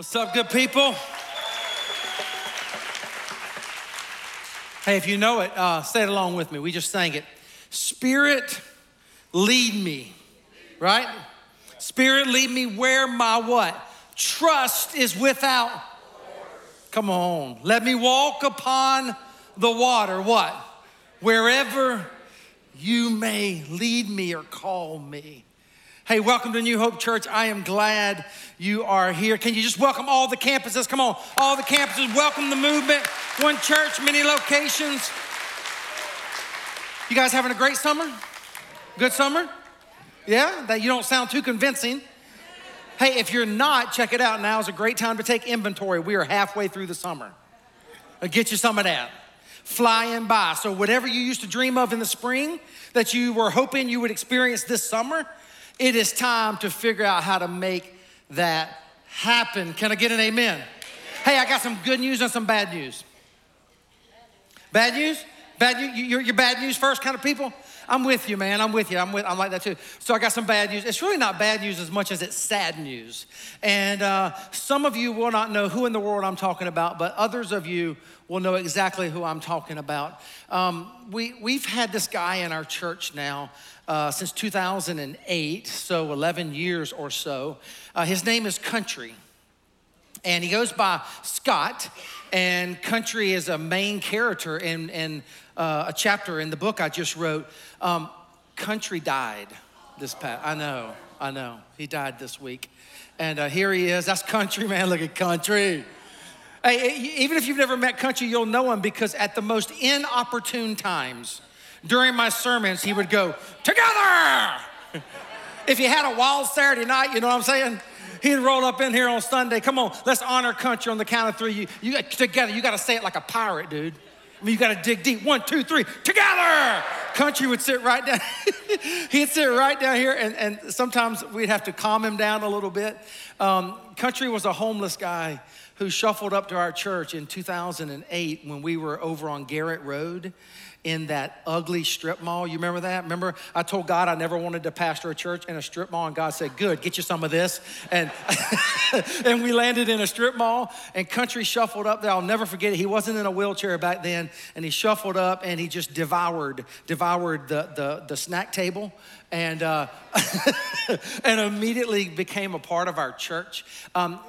What's up, good people? Hey, if you know it, say it along with me. We just sang it. Spirit, lead me, right? Spirit, lead me where my what? Trust is without. Come on. Let me walk upon the water. What? Wherever you may lead me or call me. Hey, welcome to New Hope Church. I am glad you are here. Can you just welcome all the campuses? Come on, all the campuses. Welcome the movement. One church, many locations. You guys having a great summer? Good summer? Yeah? That you don't sound too convincing. Hey, if you're not, check it out. Now is a great time to take inventory. We are halfway through the summer. I'll get you some of that. Flying by. So whatever you used to dream of in the spring that you were hoping you would experience this summer, it is time to figure out how to make that happen. Can I get an amen? Amen. Hey, I got some good news and some bad news. Bad news? Bad news? You're bad news first kind of people? I'm with you, man. I'm with you. I'm like that too. So I got some bad news. It's really not bad news as much as it's sad news. And some of you will not know who in the world I'm talking about, but others of you will know exactly who I'm talking about. We've had this guy in our church now since 2008, so 11 years or so. His name is Country, and he goes by Scott, and Country is a main character in a chapter in the book I just wrote. Country died this past, I know, he died this week. And here he is, that's Country, man, look at Country. Hey, even if you've never met Country, you'll know him because at the most inopportune times, during my sermons, he would go, together! If you had a wild Saturday night, you know what I'm saying? He'd roll up in here on Sunday. Come on, let's honor Country on the count of three. You together, you gotta say it like a pirate, dude. I mean, you gotta dig deep. 1, 2, 3, together! Country would sit right down. He'd sit right down here, and sometimes we'd have to calm him down a little bit. Country was a homeless guy who shuffled up to our church in 2008 when we were over on Garrett Road in that ugly strip mall. You remember that? Remember, I told God I never wanted to pastor a church in a strip mall, and God said, good, get you some of this. And and we landed in a strip mall, and Country shuffled up there. I'll never forget it. He wasn't in a wheelchair back then, and he shuffled up, and he just devoured the snack table, and and immediately became a part of our church.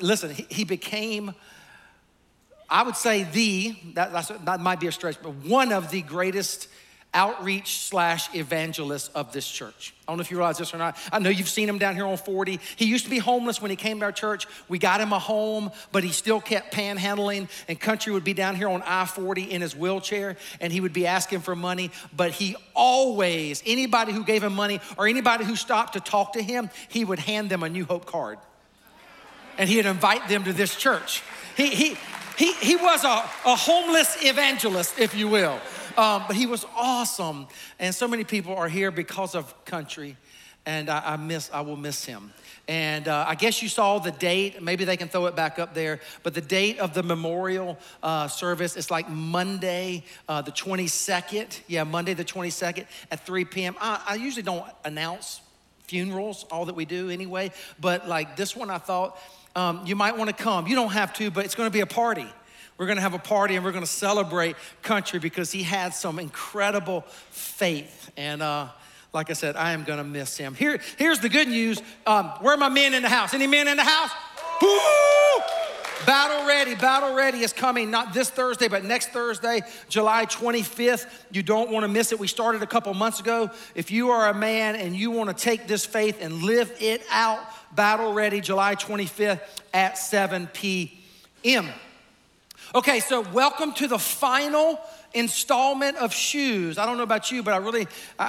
Listen, he became, I would say that might be a stretch, but one of the greatest outreach/evangelists of this church. I don't know if you realize this or not. I know you've seen him down here on 40. He used to be homeless when he came to our church. We got him a home, but he still kept panhandling, and Country would be down here on I-40 in his wheelchair, and he would be asking for money, but he always, anybody who gave him money or anybody who stopped to talk to him, he would hand them a New Hope card, and he'd invite them to this church. He was a homeless evangelist, if you will, but he was awesome. And so many people are here because of Country, and I will miss him. And I guess you saw the date. Maybe they can throw it back up there. But the date of the memorial service is like Monday the 22nd. Yeah, Monday the 22nd at 3 p.m. I usually don't announce funerals, all that we do anyway. But like this one, I thought, you might want to come. You don't have to, but it's going to be a party. We're going to have a party, and we're going to celebrate Country because he had some incredible faith. And like I said, I am going to miss him. Here's the good news. Where are my men in the house? Any men in the house? Woo! Battle Ready. Battle Ready is coming, not this Thursday, but next Thursday, July 25th. You don't want to miss it. We started a couple months ago. If you are a man and you want to take this faith and live it out, Battle Ready, July 25th at 7 p.m. Okay, so welcome to the final installment of Shoes. I don't know about you, but I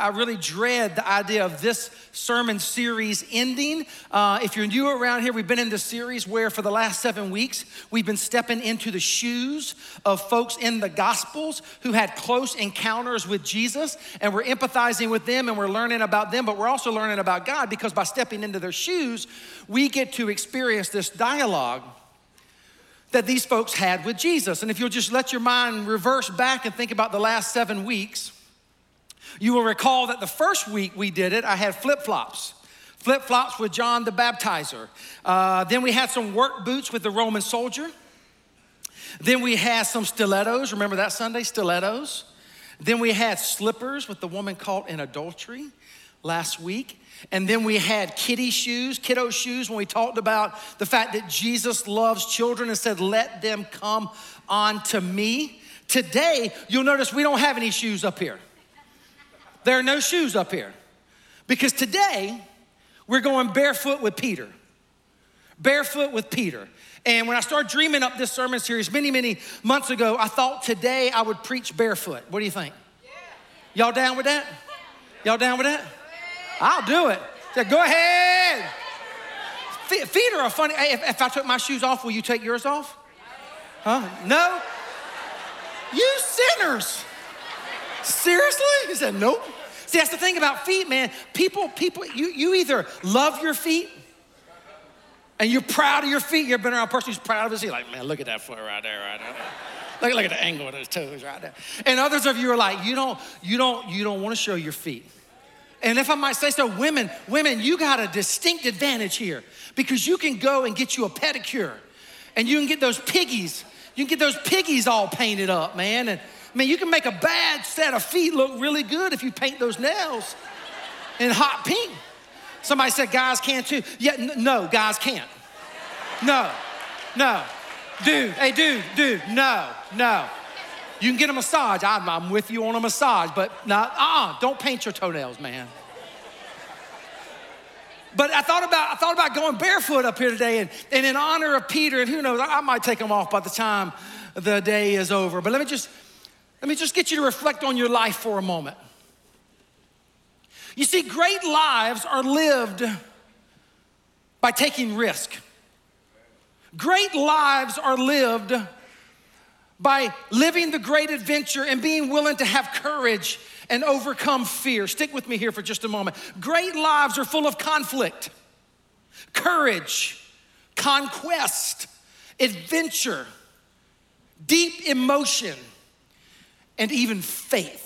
really dread the idea of this sermon series ending. If you're new around here, we've been in this series where for the last 7 weeks, we've been stepping into the shoes of folks in the Gospels who had close encounters with Jesus, and we're empathizing with them, and we're learning about them, but we're also learning about God, because by stepping into their shoes, we get to experience this dialogue that these folks had with Jesus. And if you'll just let your mind reverse back and think about the last 7 weeks, you will recall that the first week we did it, I had flip-flops. flip-flops with John the Baptizer. Then we had some work boots with the Roman soldier. Then we had some stilettos. Remember that Sunday, stilettos. Then we had slippers with the woman caught in adultery last week. And then we had kiddo shoes, when we talked about the fact that Jesus loves children and said, let them come unto me. Today, you'll notice we don't have any shoes up here. There are no shoes up here. Because today, we're going barefoot with Peter. And when I started dreaming up this sermon series many, many months ago, I thought today I would preach barefoot. What do you think? Yeah. Y'all down with that? Y'all down with that? I'll do it. So go ahead. Feet are a funny, if I took my shoes off, will you take yours off? Huh? No? You sinners. Seriously? He said, nope. See, that's the thing about feet, man. People, you either love your feet and you're proud of your feet. You've been around a person who's proud of his feet. Like, man, look at that foot right there. Look at the angle of those toes right there. And others of you are like, you don't want to show your feet. And if I might say so, women, you got a distinct advantage here because you can go and get you a pedicure and you can get those piggies. You can get those piggies all painted up, man. And I mean, you can make a bad set of feet look really good if you paint those nails in hot pink. Somebody said, guys can too. Yeah, no, guys can't. No. Dude, no. You can get a massage. I'm with you on a massage, but don't paint your toenails, man. But I thought about going barefoot up here today and in honor of Peter, and who knows, I might take them off by the time the day is over. But let me just get you to reflect on your life for a moment. You see, great lives are lived by taking risk. Great lives are lived by living the great adventure and being willing to have courage and overcome fear. Stick with me here for just a moment. Great lives are full of conflict, courage, conquest, adventure, deep emotion, and even faith.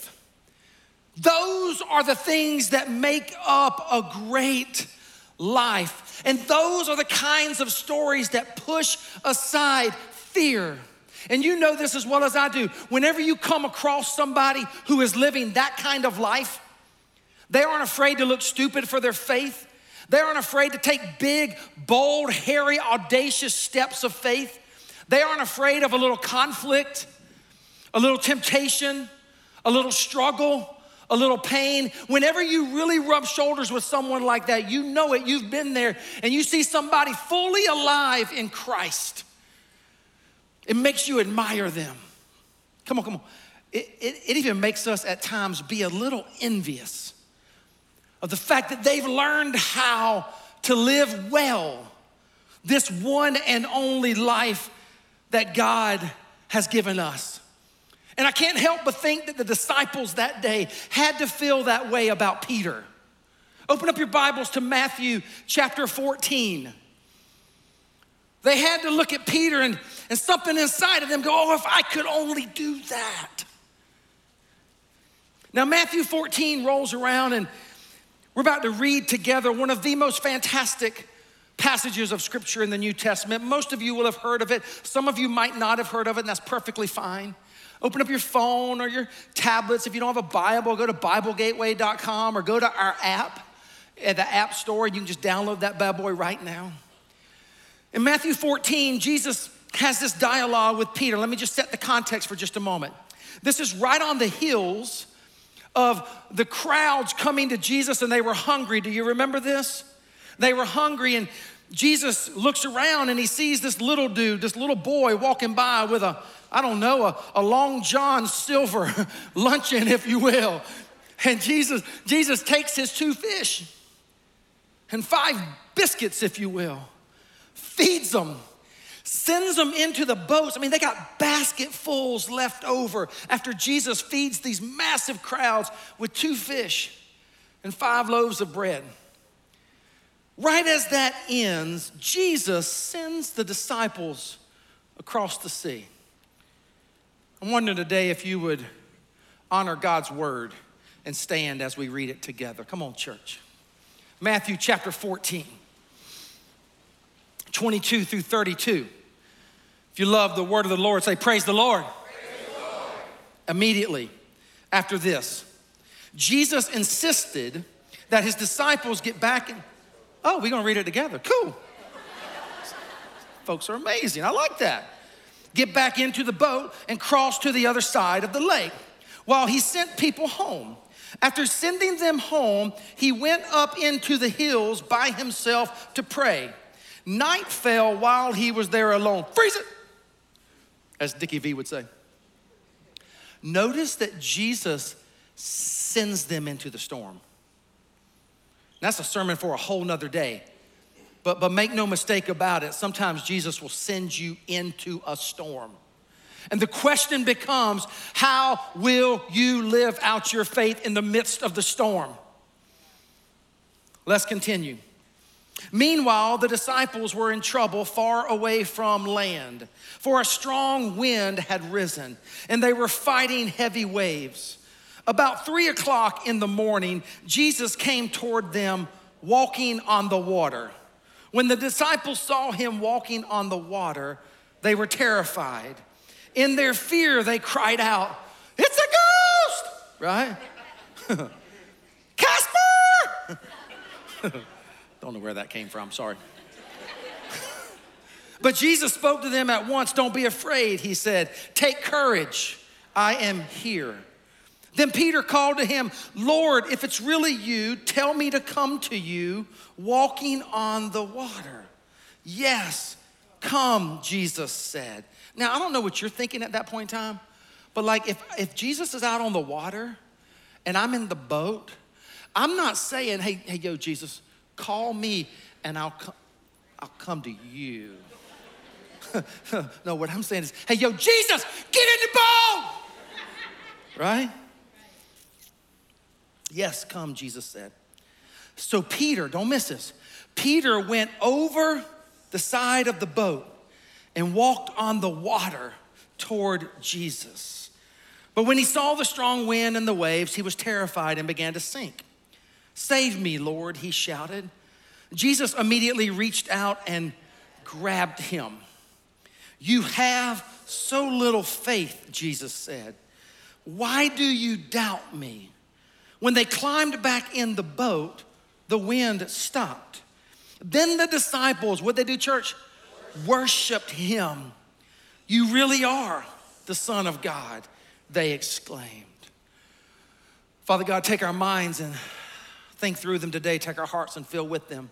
Those are the things that make up a great life. And those are the kinds of stories that push aside fear. And you know this as well as I do. Whenever you come across somebody who is living that kind of life, they aren't afraid to look stupid for their faith. They aren't afraid to take big, bold, hairy, audacious steps of faith. They aren't afraid of a little conflict, a little temptation, a little struggle, a little pain. Whenever you really rub shoulders with someone like that, you know it, you've been there, and you see somebody fully alive in Christ. It makes you admire them. Come on. It even makes us at times be a little envious of the fact that they've learned how to live well this one and only life that God has given us. And I can't help but think that the disciples that day had to feel that way about Peter. Open up your Bibles to Matthew chapter 14. They had to look at Peter and something inside of them go, oh, if I could only do that. Now, Matthew 14 rolls around and we're about to read together one of the most fantastic passages of Scripture in the New Testament. Most of you will have heard of it. Some of you might not have heard of it, and that's perfectly fine. Open up your phone or your tablets. If you don't have a Bible, go to BibleGateway.com or go to our app at the App Store, and you can just download that bad boy right now. In Matthew 14, Jesus has this dialogue with Peter. Let me just set the context for just a moment. This is right on the heels of the crowds coming to Jesus, and they were hungry. Do you remember this? They were hungry, and Jesus looks around and he sees this little dude, this little boy walking by with a Long John Silver luncheon, if you will. And Jesus takes his 2 fish and 5 biscuits, if you will, feeds them, sends them into the boats. I mean, they got basketfuls left over after Jesus feeds these massive crowds with 2 fish and 5 loaves of bread. Right as that ends, Jesus sends the disciples across the sea. I wonder today if you would honor God's word and stand as we read it together. Come on, church. Matthew chapter 14, 22 through 32. If you love the word of the Lord, say, praise the Lord. Praise the Lord. Immediately after this, Jesus insisted that his disciples get back and, oh, we're gonna read it together. Cool. Folks are amazing. I like that. Get back into the boat and cross to the other side of the lake while he sent people home. After sending them home, he went up into the hills by himself to pray. Night fell while he was there alone. Freeze it, as Dickie V would say. Notice that Jesus sends them into the storm. That's a sermon for a whole nother day. But make no mistake about it, sometimes Jesus will send you into a storm. And the question becomes, how will you live out your faith in the midst of the storm? Let's continue. Meanwhile, the disciples were in trouble far away from land, for a strong wind had risen, and they were fighting heavy waves. About 3 o'clock in the morning, Jesus came toward them walking on the water. When the disciples saw him walking on the water, they were terrified. In their fear, they cried out, "It's a ghost!" Right? Casper! Don't know where that came from, sorry. But Jesus spoke to them at once. "Don't be afraid," he said. "Take courage, I am here." Then Peter called to him, "Lord, if it's really you, tell me to come to you walking on the water." "Yes, come," Jesus said. Now, I don't know what you're thinking at that point in time, but like if Jesus is out on the water and I'm in the boat, I'm not saying, hey, yo, Jesus, call me and I'll come to you. No, what I'm saying is, hey, yo, Jesus, get in the boat, right? "Yes, come," Jesus said. So Peter, don't miss this, Peter went over the side of the boat and walked on the water toward Jesus. But when he saw the strong wind and the waves, he was terrified and began to sink. "Save me, Lord," he shouted. Jesus immediately reached out and grabbed him. "You have so little faith," Jesus said. "Why do you doubt me?" When they climbed back in the boat, the wind stopped. Then the disciples, what'd they do, church? Worshipped him. "You really are the Son of God," they exclaimed. Father God, take our minds and think through them today. Take our hearts and fill with them.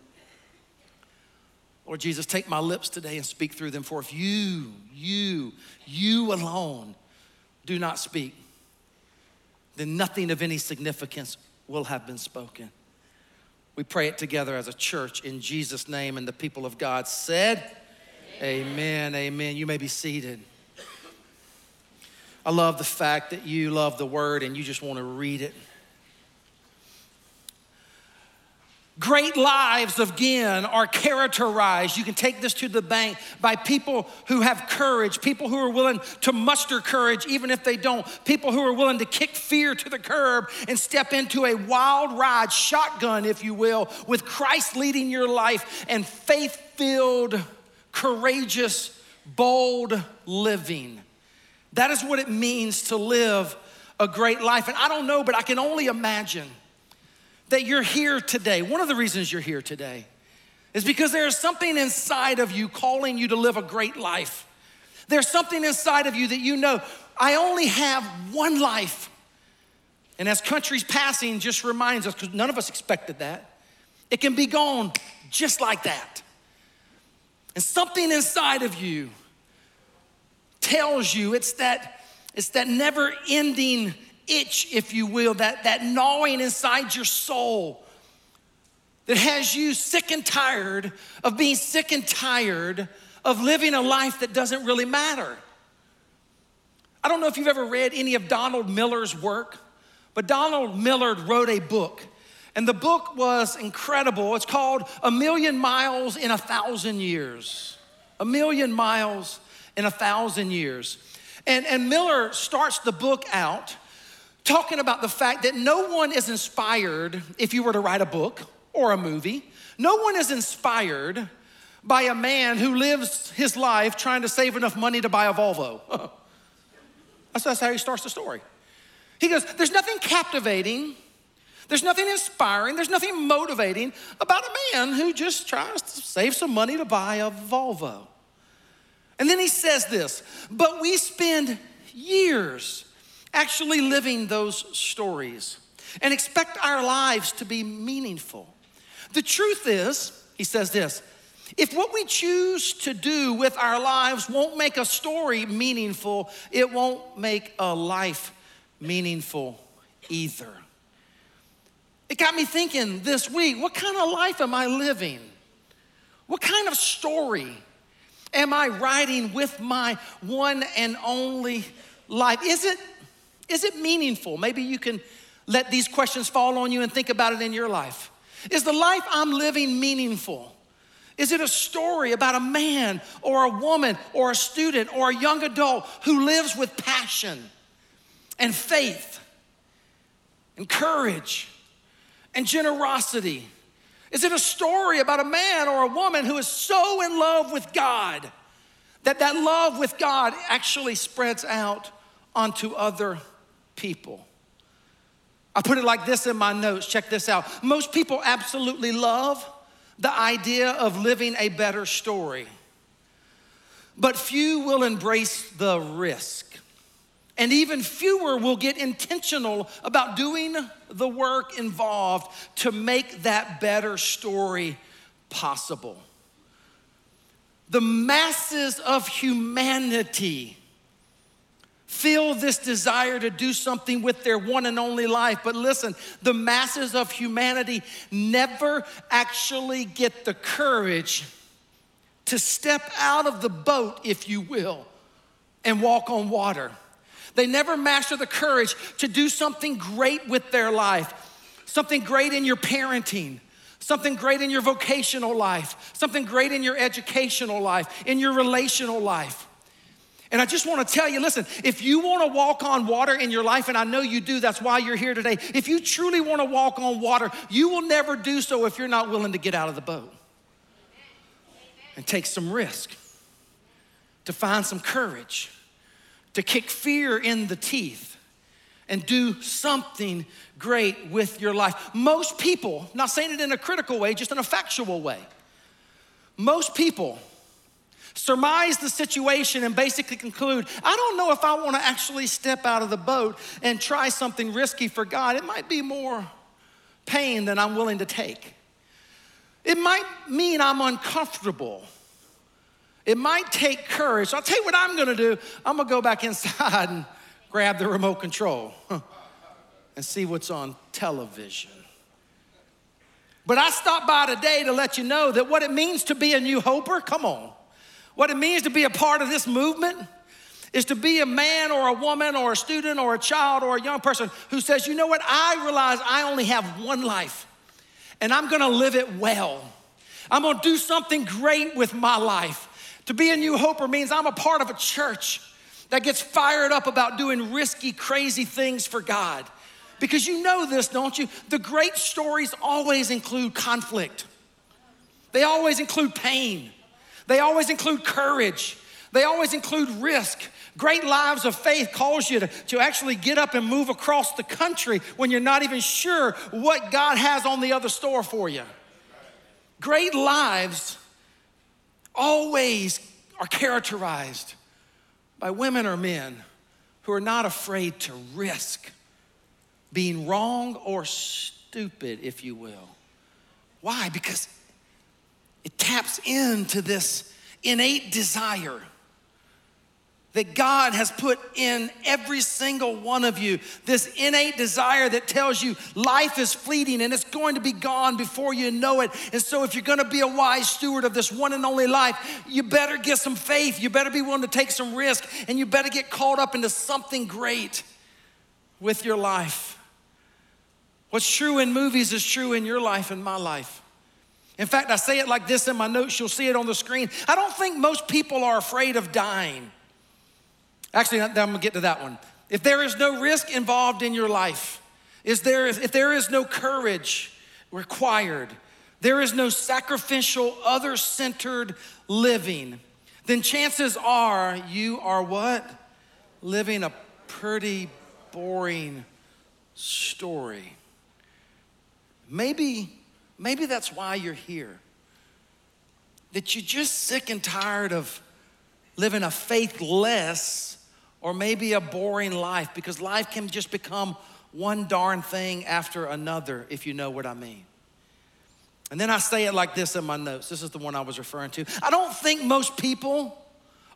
Lord Jesus, take my lips today and speak through them. For if you alone do not speak, then nothing of any significance will have been spoken. We pray it together as a church in Jesus' name, and the people of God said, amen, amen. You may be seated. I love the fact that you love the word and you just want to read it. Great lives again are characterized, you can take this to the bank, by people who have courage, people who are willing to muster courage even if they don't, people who are willing to kick fear to the curb and step into a wild ride, shotgun if you will, with Christ leading your life and faith-filled, courageous, bold living. That is what it means to live a great life. And I don't know, but I can only imagine that you're here today. One of the reasons you're here today is because there is something inside of you calling you to live a great life. There's something inside of you that you know, I only have one life. And as Country's passing just reminds us, because none of us expected that, it can be gone just like that. And something inside of you tells you it's that never-ending itch, if you will, that gnawing inside your soul that has you sick and tired of being sick and tired of living a life that doesn't really matter. I don't know if you've ever read any of Donald Miller's work, but Donald Miller wrote a book. And the book was incredible. It's called A Million Miles in a Thousand Years. A Million Miles in a Thousand Years. And Miller starts the book out talking about the fact that no one is inspired, if you were to write a book, or a movie. No one is inspired by a man who lives his life trying to save enough money to buy a Volvo. That's how he starts the story. He goes, there's nothing captivating, there's nothing inspiring, there's nothing motivating about a man who just tries to save some money to buy a Volvo. And then he says this, but we spend years actually living those stories and expect our lives to be meaningful. The truth is, he says this, if what we choose to do with our lives won't make a story meaningful, it won't make a life meaningful either. It got me thinking this week, what kind of life am I living? What kind of story am I writing with my one and only life? Is it meaningful? Maybe you can let these questions fall on you and think about it in your life. Is the life I'm living meaningful? Is it a story about a man or a woman or a student or a young adult who lives with passion and faith and courage and generosity? Is it a story about a man or a woman who is so in love with God that love with God actually spreads out onto other people? I put it like this in my notes, check this out. Most people absolutely love the idea of living a better story, but few will embrace the risk. And even fewer will get intentional about doing the work involved to make that better story possible. The masses of humanity feel this desire to do something with their one and only life. But listen, the masses of humanity never actually get the courage to step out of the boat, if you will, and walk on water. They never master the courage to do something great with their life, something great in your parenting, something great in your vocational life, something great in your educational life, in your relational life. And I just want to tell you, listen, if you want to walk on water in your life, and I know you do, that's why you're here today. If you truly want to walk on water, you will never do so if you're not willing to get out of the boat and take some risk, to find some courage, to kick fear in the teeth and do something great with your life. Most people, not saying it in a critical way, just in a factual way, most people surmise the situation and basically conclude, I don't know if I want to actually step out of the boat and try something risky for God. It might be more pain than I'm willing to take. It might mean I'm uncomfortable. It might take courage. So I'll tell you what I'm going to do. I'm going to go back inside and grab the remote control and see what's on television. But I stopped by today to let you know that what it means to be a New Hoper, come on. What it means to be a part of this movement is to be a man or a woman or a student or a child or a young person who says, you know what, I realize I only have one life and I'm going to live it well. I'm going to do something great with my life. To be a New Hoper means I'm a part of a church that gets fired up about doing risky, crazy things for God. Because you know this, don't you? The great stories always include conflict. They always include pain. They always include courage. They always include risk. Great lives of faith calls you to actually get up and move across the country when you're not even sure what God has on the other store for you. Great lives always are characterized by women or men who are not afraid to risk being wrong or stupid, if you will. Why? Because it taps into this innate desire that God has put in every single one of you, this innate desire that tells you life is fleeting and it's going to be gone before you know it. And so if you're gonna be a wise steward of this one and only life, you better get some faith, you better be willing to take some risk, and you better get caught up into something great with your life. What's true in movies is true in your life and my life. In fact, I say it like this in my notes, you'll see it on the screen. I don't think most people are afraid of dying. Actually, I'm gonna get to that one. If there is no risk involved in your life, if there is no courage required, there is no sacrificial, other-centered living, then chances are you are what? Living a pretty boring story. Maybe that's why you're here. That you're just sick and tired of living a faithless or maybe a boring life, because life can just become one darn thing after another, if you know what I mean. And then I say it like this in my notes. This is the one I was referring to. I don't think most people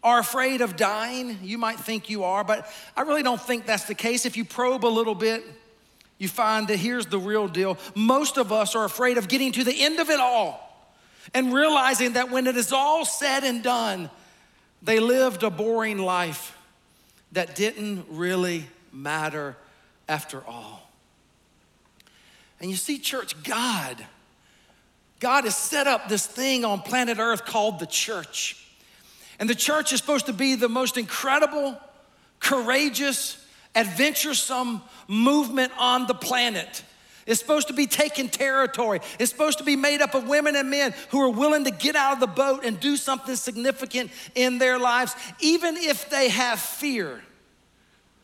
are afraid of dying. You might think you are, but I really don't think that's the case. If you probe a little bit, you find that here's the real deal. Most of us are afraid of getting to the end of it all and realizing that when it is all said and done, they lived a boring life that didn't really matter after all. And you see, church, God has set up this thing on planet Earth called the church. And the church is supposed to be the most incredible, courageous, adventuresome movement on the planet. It's supposed to be taking territory. It's supposed to be made up of women and men who are willing to get out of the boat and do something significant in their lives, even if they have fear.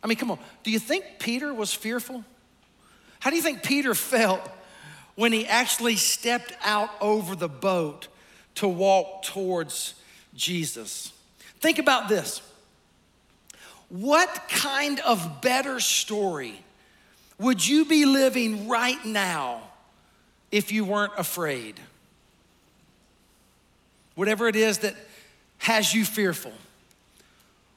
I mean, come on. Do you think Peter was fearful? How do you think Peter felt when he actually stepped out over the boat to walk towards Jesus? Think about this. What kind of better story would you be living right now if you weren't afraid? Whatever it is that has you fearful.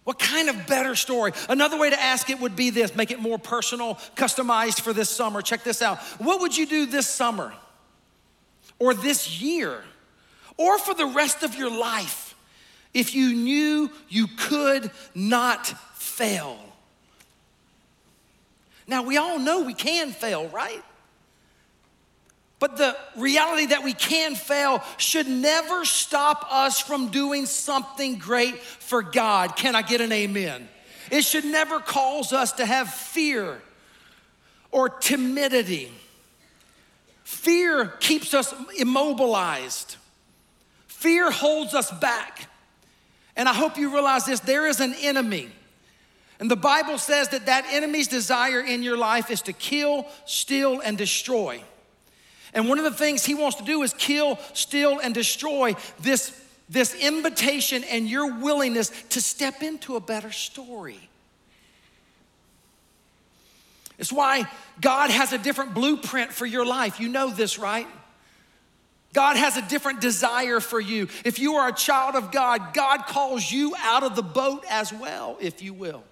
What kind of better story? Another way to ask it would be this. Make it more personal, customized for this summer. Check this out. What would you do this summer or this year or for the rest of your life if you knew you could not fail? Now, we all know we can fail, right? But the reality that we can fail should never stop us from doing something great for God. Can I get an amen? It should never cause us to have fear or timidity. Fear keeps us immobilized. Fear holds us back. And I hope you realize this, there is an enemy. And the Bible says that that enemy's desire in your life is to kill, steal, and destroy. And one of the things he wants to do is kill, steal, and destroy this invitation and your willingness to step into a better story. It's why God has a different blueprint for your life. You know this, right? God has a different desire for you. If you are a child of God, God calls you out of the boat as well, if you will.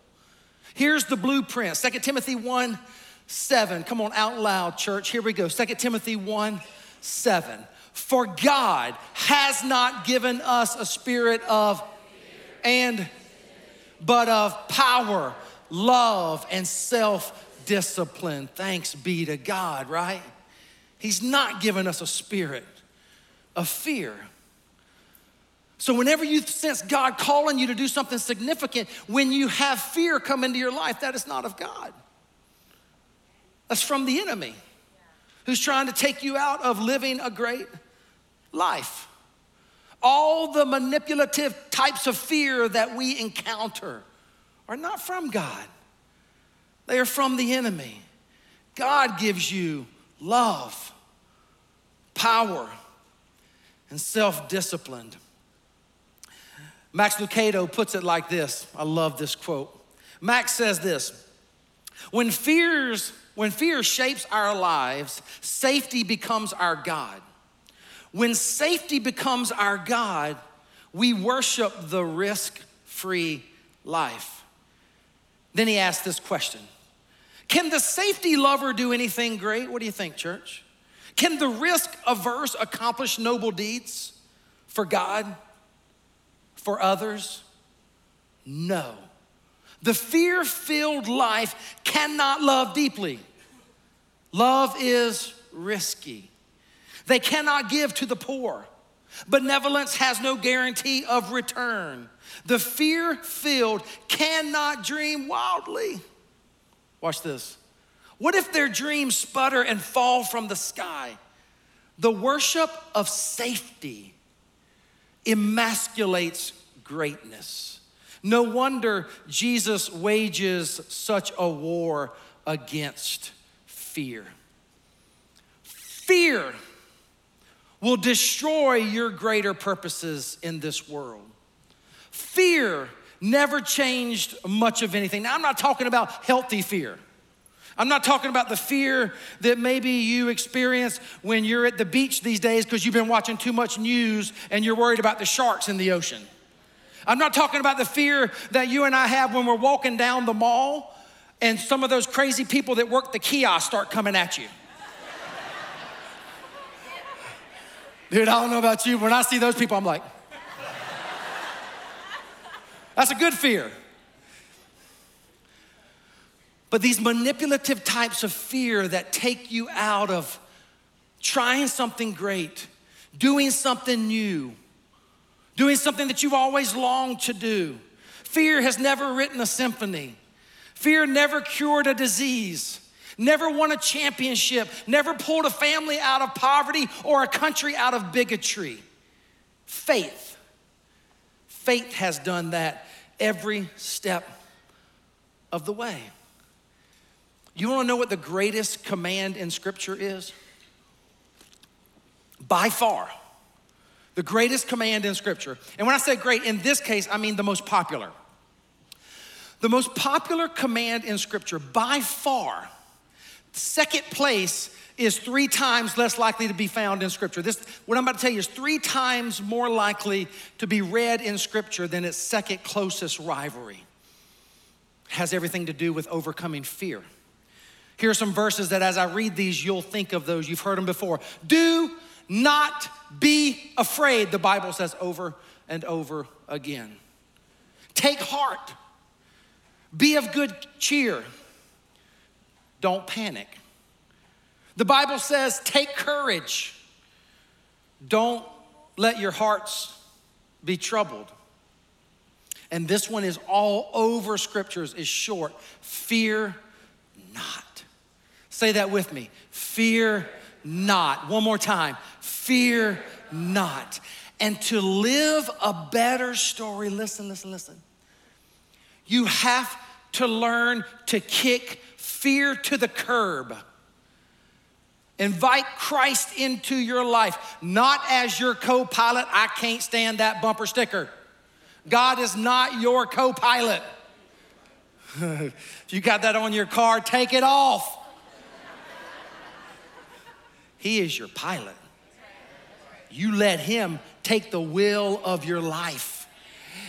Here's the blueprint, 2 Timothy 1:7. Come on, out loud, church. Here we go. 2 Timothy 1:7. For God has not given us a spirit of but of power, love, and self-discipline. Thanks be to God, right? He's not given us a spirit of fear. So whenever you sense God calling you to do something significant, when you have fear come into your life, that is not of God. That's from the enemy who's trying to take you out of living a great life. All the manipulative types of fear that we encounter are not from God. They are from the enemy. God gives you love, power, and self-discipline. Max Lucado puts it like this. I love this quote. Max says this, When fear shapes our lives, safety becomes our God. When safety becomes our God, we worship the risk-free life. Then he asked this question. Can the safety lover do anything great? What do you think, church? Can the risk-averse accomplish noble deeds for God, for others? No. The fear-filled life cannot love deeply. Love is risky. They cannot give to the poor. Benevolence has no guarantee of return. The fear-filled cannot dream wildly. Watch this. What if their dreams sputter and fall from the sky? The worship of safety emasculates greatness. No wonder Jesus wages such a war against fear. Fear will destroy your greater purposes in this world. Fear never changed much of anything. Now, I'm not talking about healthy fear. I'm not talking about the fear that maybe you experience when you're at the beach these days because you've been watching too much news and you're worried about the sharks in the ocean. I'm not talking about the fear that you and I have when we're walking down the mall and some of those crazy people that work the kiosk start coming at you. Dude, I don't know about you, but when I see those people, I'm like, that's a good fear. But these manipulative types of fear that take you out of trying something great, doing something new, doing something that you've always longed to do. Fear has never written a symphony. Fear never cured a disease, never won a championship, never pulled a family out of poverty or a country out of bigotry. Faith has done that every step of the way. You wanna know what the greatest command in Scripture is? By far, the greatest command in Scripture. And when I say great, in this case, I mean the most popular. The most popular command in Scripture, by far, second place is 3 times less likely to be found in Scripture. This, what I'm about to tell you, is 3 times more likely to be read in Scripture than its second closest rivalry. It has everything to do with overcoming fear. Here are some verses that as I read these, you'll think of those. You've heard them before. Do not be afraid, the Bible says over and over again. Take heart. Be of good cheer. Don't panic. The Bible says take courage. Don't let your hearts be troubled. And this one is all over Scriptures, is short. Fear not. Say that with me. Fear not. One more time. Fear not. And to live a better story, listen. You have to learn to kick fear to the curb. Invite Christ into your life, not as your co-pilot. I can't stand that bumper sticker. God is not your co-pilot. If you got that on your car, take it off. He is your pilot. You let him take the wheel of your life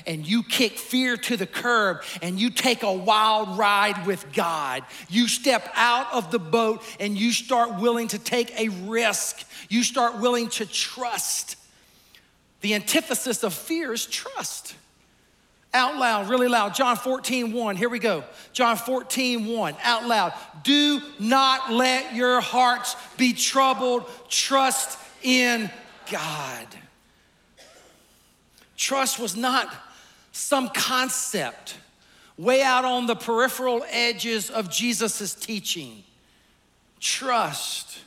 and you kick fear to the curb and you take a wild ride with God. You step out of the boat and you start willing to take a risk. You start willing to trust. The antithesis of fear is trust. Out loud, really loud. John 14:1. Here we go. John 14:1. Out loud. Do not let your hearts be troubled. Trust in God. Trust was not some concept way out on the peripheral edges of Jesus' teaching. Trust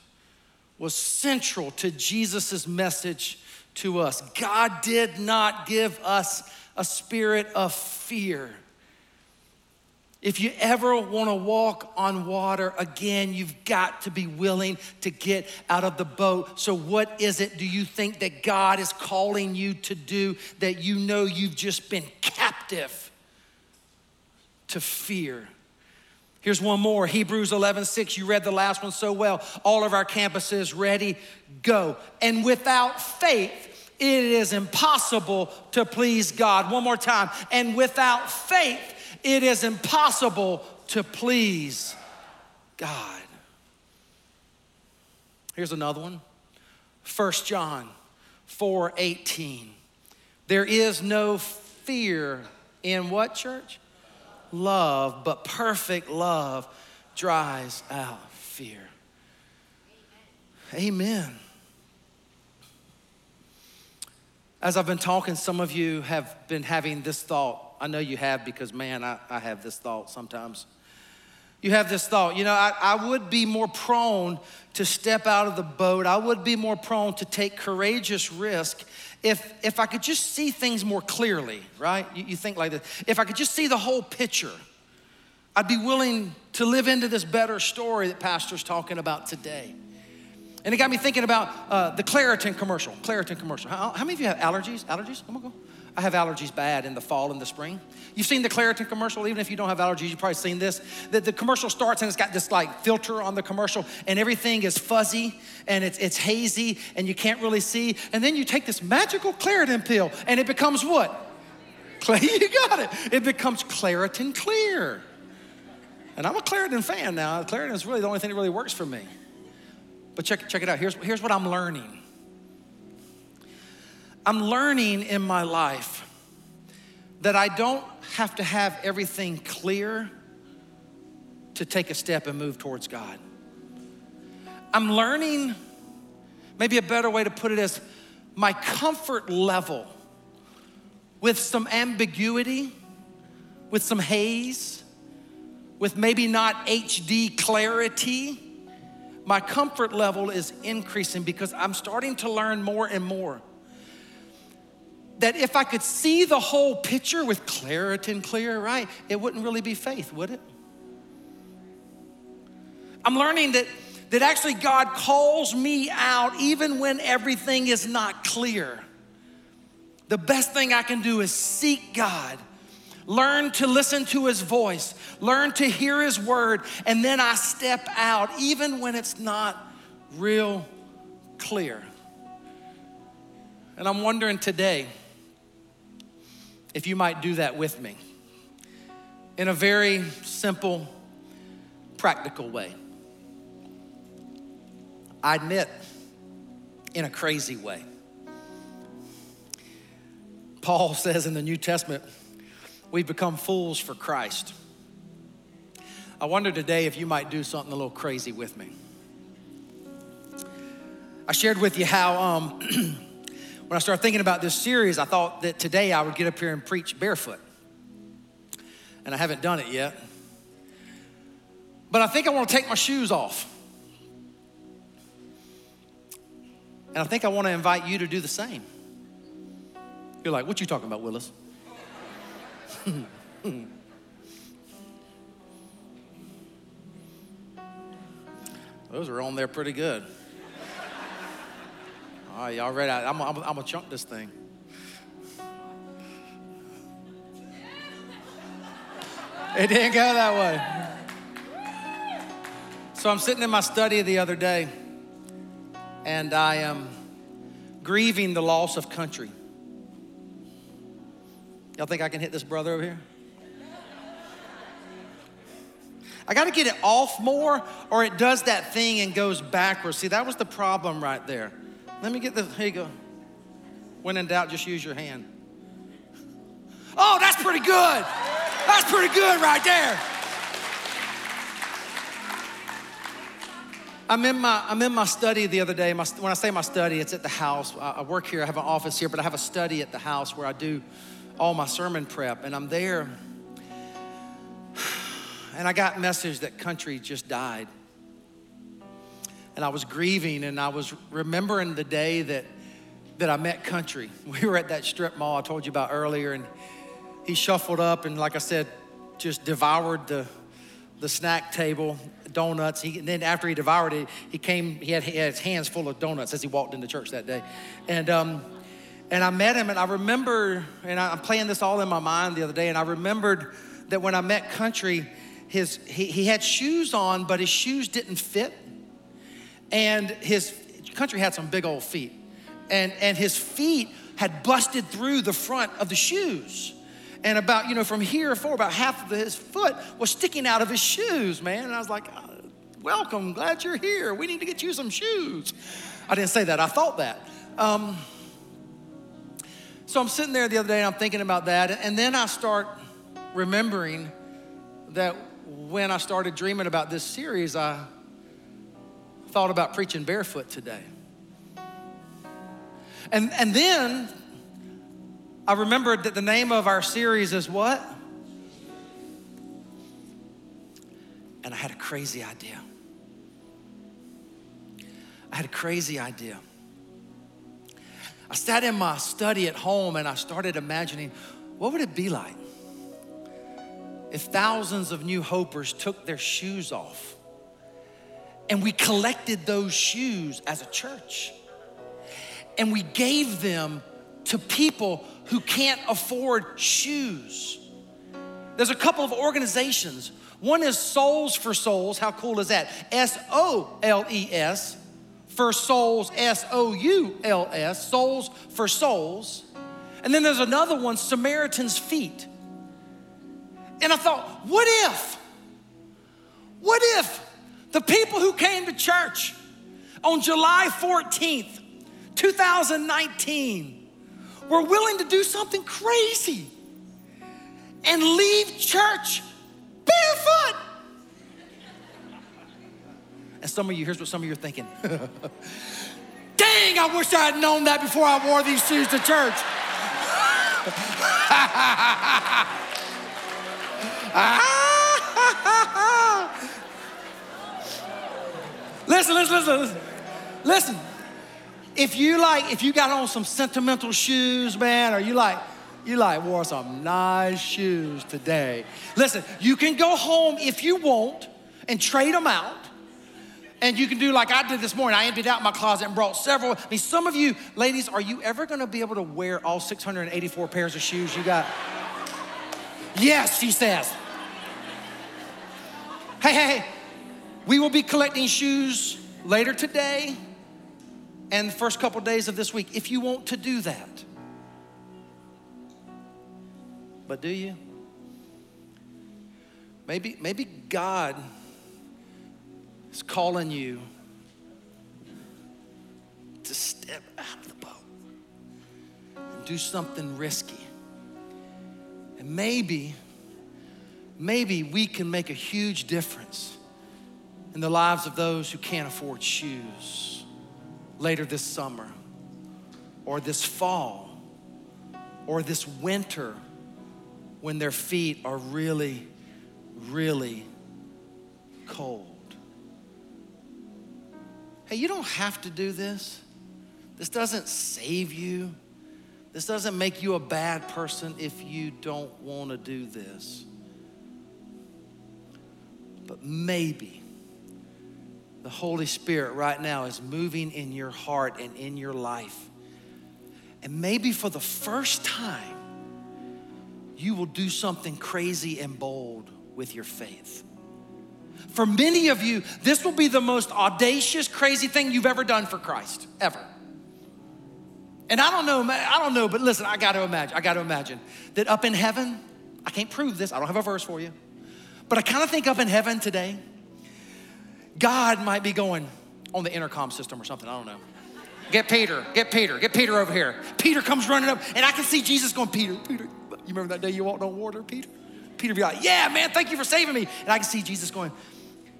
was central to Jesus' message to us. God did not give us a spirit of fear. If you ever want to walk on water again, you've got to be willing to get out of the boat. So what is it do you think that God is calling you to do that you know you've just been captive to fear? Here's one more, Hebrews 11:6. You read the last one so well. All of our campuses, ready, go. And without faith, it is impossible to please God. One more time. And without faith, it is impossible to please God. Here's another one. 1 John 4:18. There is no fear in what, church? Love, but perfect love drives out fear. Amen. As I've been talking, some of you have been having this thought. I know you have because, man, I have this thought sometimes. You have this thought, you know, I would be more prone to step out of the boat. I would be more prone to take courageous risk if I could just see things more clearly, right? You think like this. If I could just see the whole picture, I'd be willing to live into this better story that Pastor's talking about today. And it got me thinking about the Claritin commercial. How many of you have allergies? Come on, go. I have allergies bad in the fall and the spring. You've seen the Claritin commercial, even if you don't have allergies, you've probably seen this. The commercial starts and it's got this like filter on the commercial and everything is fuzzy and it's hazy and you can't really see. And then you take this magical Claritin pill and it becomes what? You got it. It becomes Claritin Clear. And I'm a Claritin fan now. Claritin is really the only thing that really works for me. But check it out. Here's what I'm learning. I'm learning in my life that I don't have to have everything clear to take a step and move towards God. I'm learning, maybe a better way to put it is, my comfort level with some ambiguity, with some haze, with maybe not HD clarity, my comfort level is increasing because I'm starting to learn more and more that if I could see the whole picture with Claritin Clear, right, it wouldn't really be faith, would it? I'm learning that actually God calls me out even when everything is not clear. The best thing I can do is seek God, learn to listen to his voice, learn to hear his word, and then I step out even when it's not real clear. And I'm wondering today if you might do that with me in a very simple, practical way. I admit, in a crazy way. Paul says in the New Testament, we've become fools for Christ. I wonder today if you might do something a little crazy with me. I shared with you how when I started thinking about this series, I thought that today I would get up here and preach barefoot. And I haven't done it yet. But I think I want to take my shoes off. And I think I want to invite you to do the same. You're like, what you talking about, Willis? Those are on there pretty good. All right, y'all ready? I'm gonna chunk this thing. It didn't go that way. So I'm sitting in my study the other day, and I am grieving the loss of country. Y'all think I can hit this brother over here? I gotta get it off more, or it does that thing and goes backwards. See, that was the problem right there. Let me get the, here you go. When in doubt, just use your hand. Oh, that's pretty good. That's pretty good right there. I'm in my study the other day. When I say my study, it's at the house. I work here, I have an office here, but I have a study at the house where I do all my sermon prep, and I'm there. And I got message that Country just died. And I was grieving, and I was remembering the day that I met Country. We were at that strip mall I told you about earlier, and he shuffled up and, like I said, just devoured the snack table, donuts. And then after he devoured it, he had his hands full of donuts as he walked into church that day. And I met him, and I remember, and I'm playing this all in my mind the other day, and I remembered that when I met Country, he had shoes on, but his shoes didn't fit. And his Country had some big old feet. And his feet had busted through the front of the shoes. And about, you know, from here forward, about half of his foot was sticking out of his shoes, man. And I was like, oh, welcome, glad you're here. We need to get you some shoes. I didn't say that, I thought that. So I'm sitting there the other day and I'm thinking about that. And then I start remembering that when I started dreaming about this series, I thought about preaching barefoot today. And then I remembered that the name of our series is what? And and I had a crazy idea. I sat in my study at home and I started imagining, what would it be like if thousands of New Hopers took their shoes off and we collected those shoes as a church and we gave them to people who can't afford shoes? There's a couple of organizations. One is Soles for Souls. How cool is that? S-O-L-E-S for Souls, S-O-U-L-S, Souls for Souls. And then there's another one, Samaritan's Feet. And I thought, what if the people who came to church on July 14th, 2019, were willing to do something crazy and leave church barefoot? And some of you, here's what some of you are thinking. Dang, I wish I had known that before I wore these shoes to church. Listen. If you got on some sentimental shoes, man, or you wore some nice shoes today. Listen, you can go home if you want and trade them out. And you can do like I did this morning. I emptied out my closet and brought several. I mean, some of you, ladies, are you ever gonna be able to wear all 684 pairs of shoes you got? Yes, she says. Hey. We will be collecting shoes later today and the first couple days of this week if you want to do that. But do you? Maybe God is calling you to step out of the boat and do something risky. And maybe we can make a huge difference in the lives of those who can't afford shoes later this summer or this fall or this winter when their feet are really, really cold. Hey, you don't have to do this. This doesn't save you. This doesn't make you a bad person if you don't want to do this. But maybe the Holy Spirit right now is moving in your heart and in your life. And maybe for the first time, you will do something crazy and bold with your faith. For many of you, this will be the most audacious, crazy thing you've ever done for Christ, ever. And I don't know, but listen, I got to imagine that up in heaven, I can't prove this, I don't have a verse for you, but I kind of think up in heaven today, God might be going on the intercom system or something, I don't know. Get Peter over here. Peter comes running up, and I can see Jesus going, Peter, you remember that day you walked on water, Peter? Peter be like, yeah, man, thank you for saving me. And I can see Jesus going,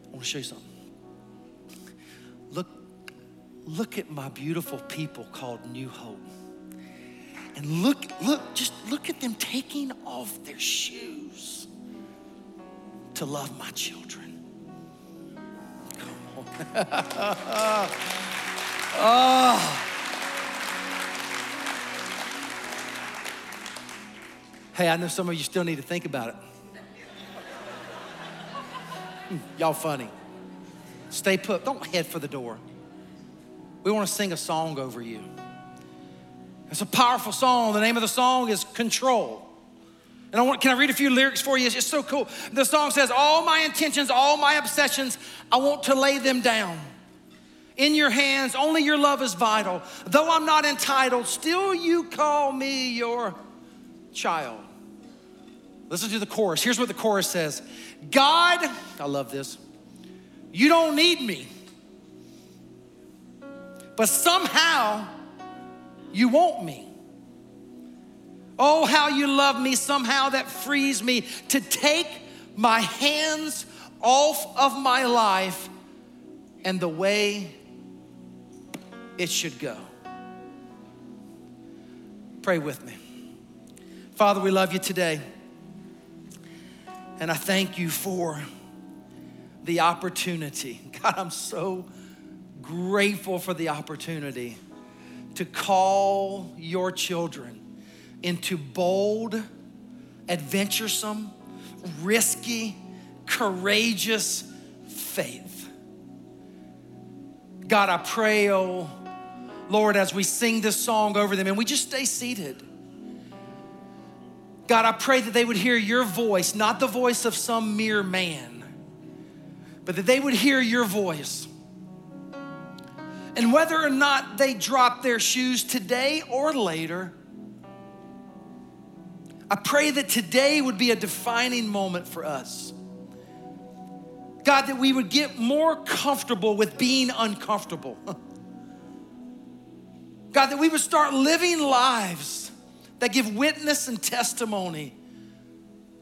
I want to show you something. Look at my beautiful people called New Hope. And look at them taking off their shoes to love my children. Come on. Oh. Hey, I know some of you still need to think about it. Y'all funny. Stay put. Don't head for the door. We want to sing a song over you. It's a powerful song. The name of the song is Control. And can I read a few lyrics for you? It's so cool. The song says, all my intentions, all my obsessions, I want to lay them down. In your hands, only your love is vital. Though I'm not entitled, still you call me your child. Listen to the chorus. Here's what the chorus says. God, I love this. You don't need me, but somehow you want me. Oh, how you love me. Somehow that frees me to take my hands off of my life and the way it should go. Pray with me. Father, we love you today. And I thank you for the opportunity. God, I'm so grateful for the opportunity to call your children into bold, adventuresome, risky, courageous faith. God, I pray, oh Lord, as we sing this song over them and we just stay seated. God, I pray that they would hear your voice, not the voice of some mere man, but that they would hear your voice. And whether or not they drop their shoes today or later, I pray that today would be a defining moment for us. God, that we would get more comfortable with being uncomfortable. God, that we would start living lives that give witness and testimony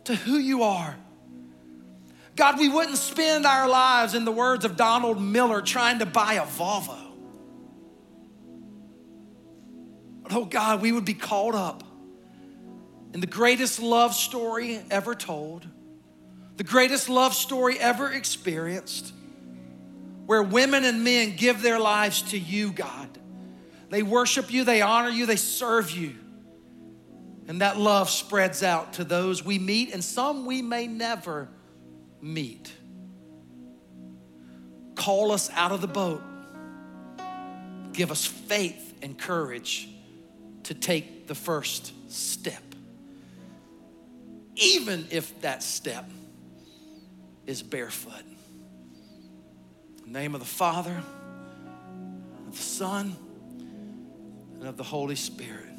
to who you are. God, we wouldn't spend our lives, in the words of Donald Miller, trying to buy a Volvo. But oh God, we would be caught up in the greatest love story ever told, the greatest love story ever experienced, where women and men give their lives to you, God. They worship you, they honor you, they serve you. And that love spreads out to those we meet and some we may never meet. Call us out of the boat. Give us faith and courage to take the first step, even if that step is barefoot. In the name of the Father, of the Son, and of the Holy Spirit.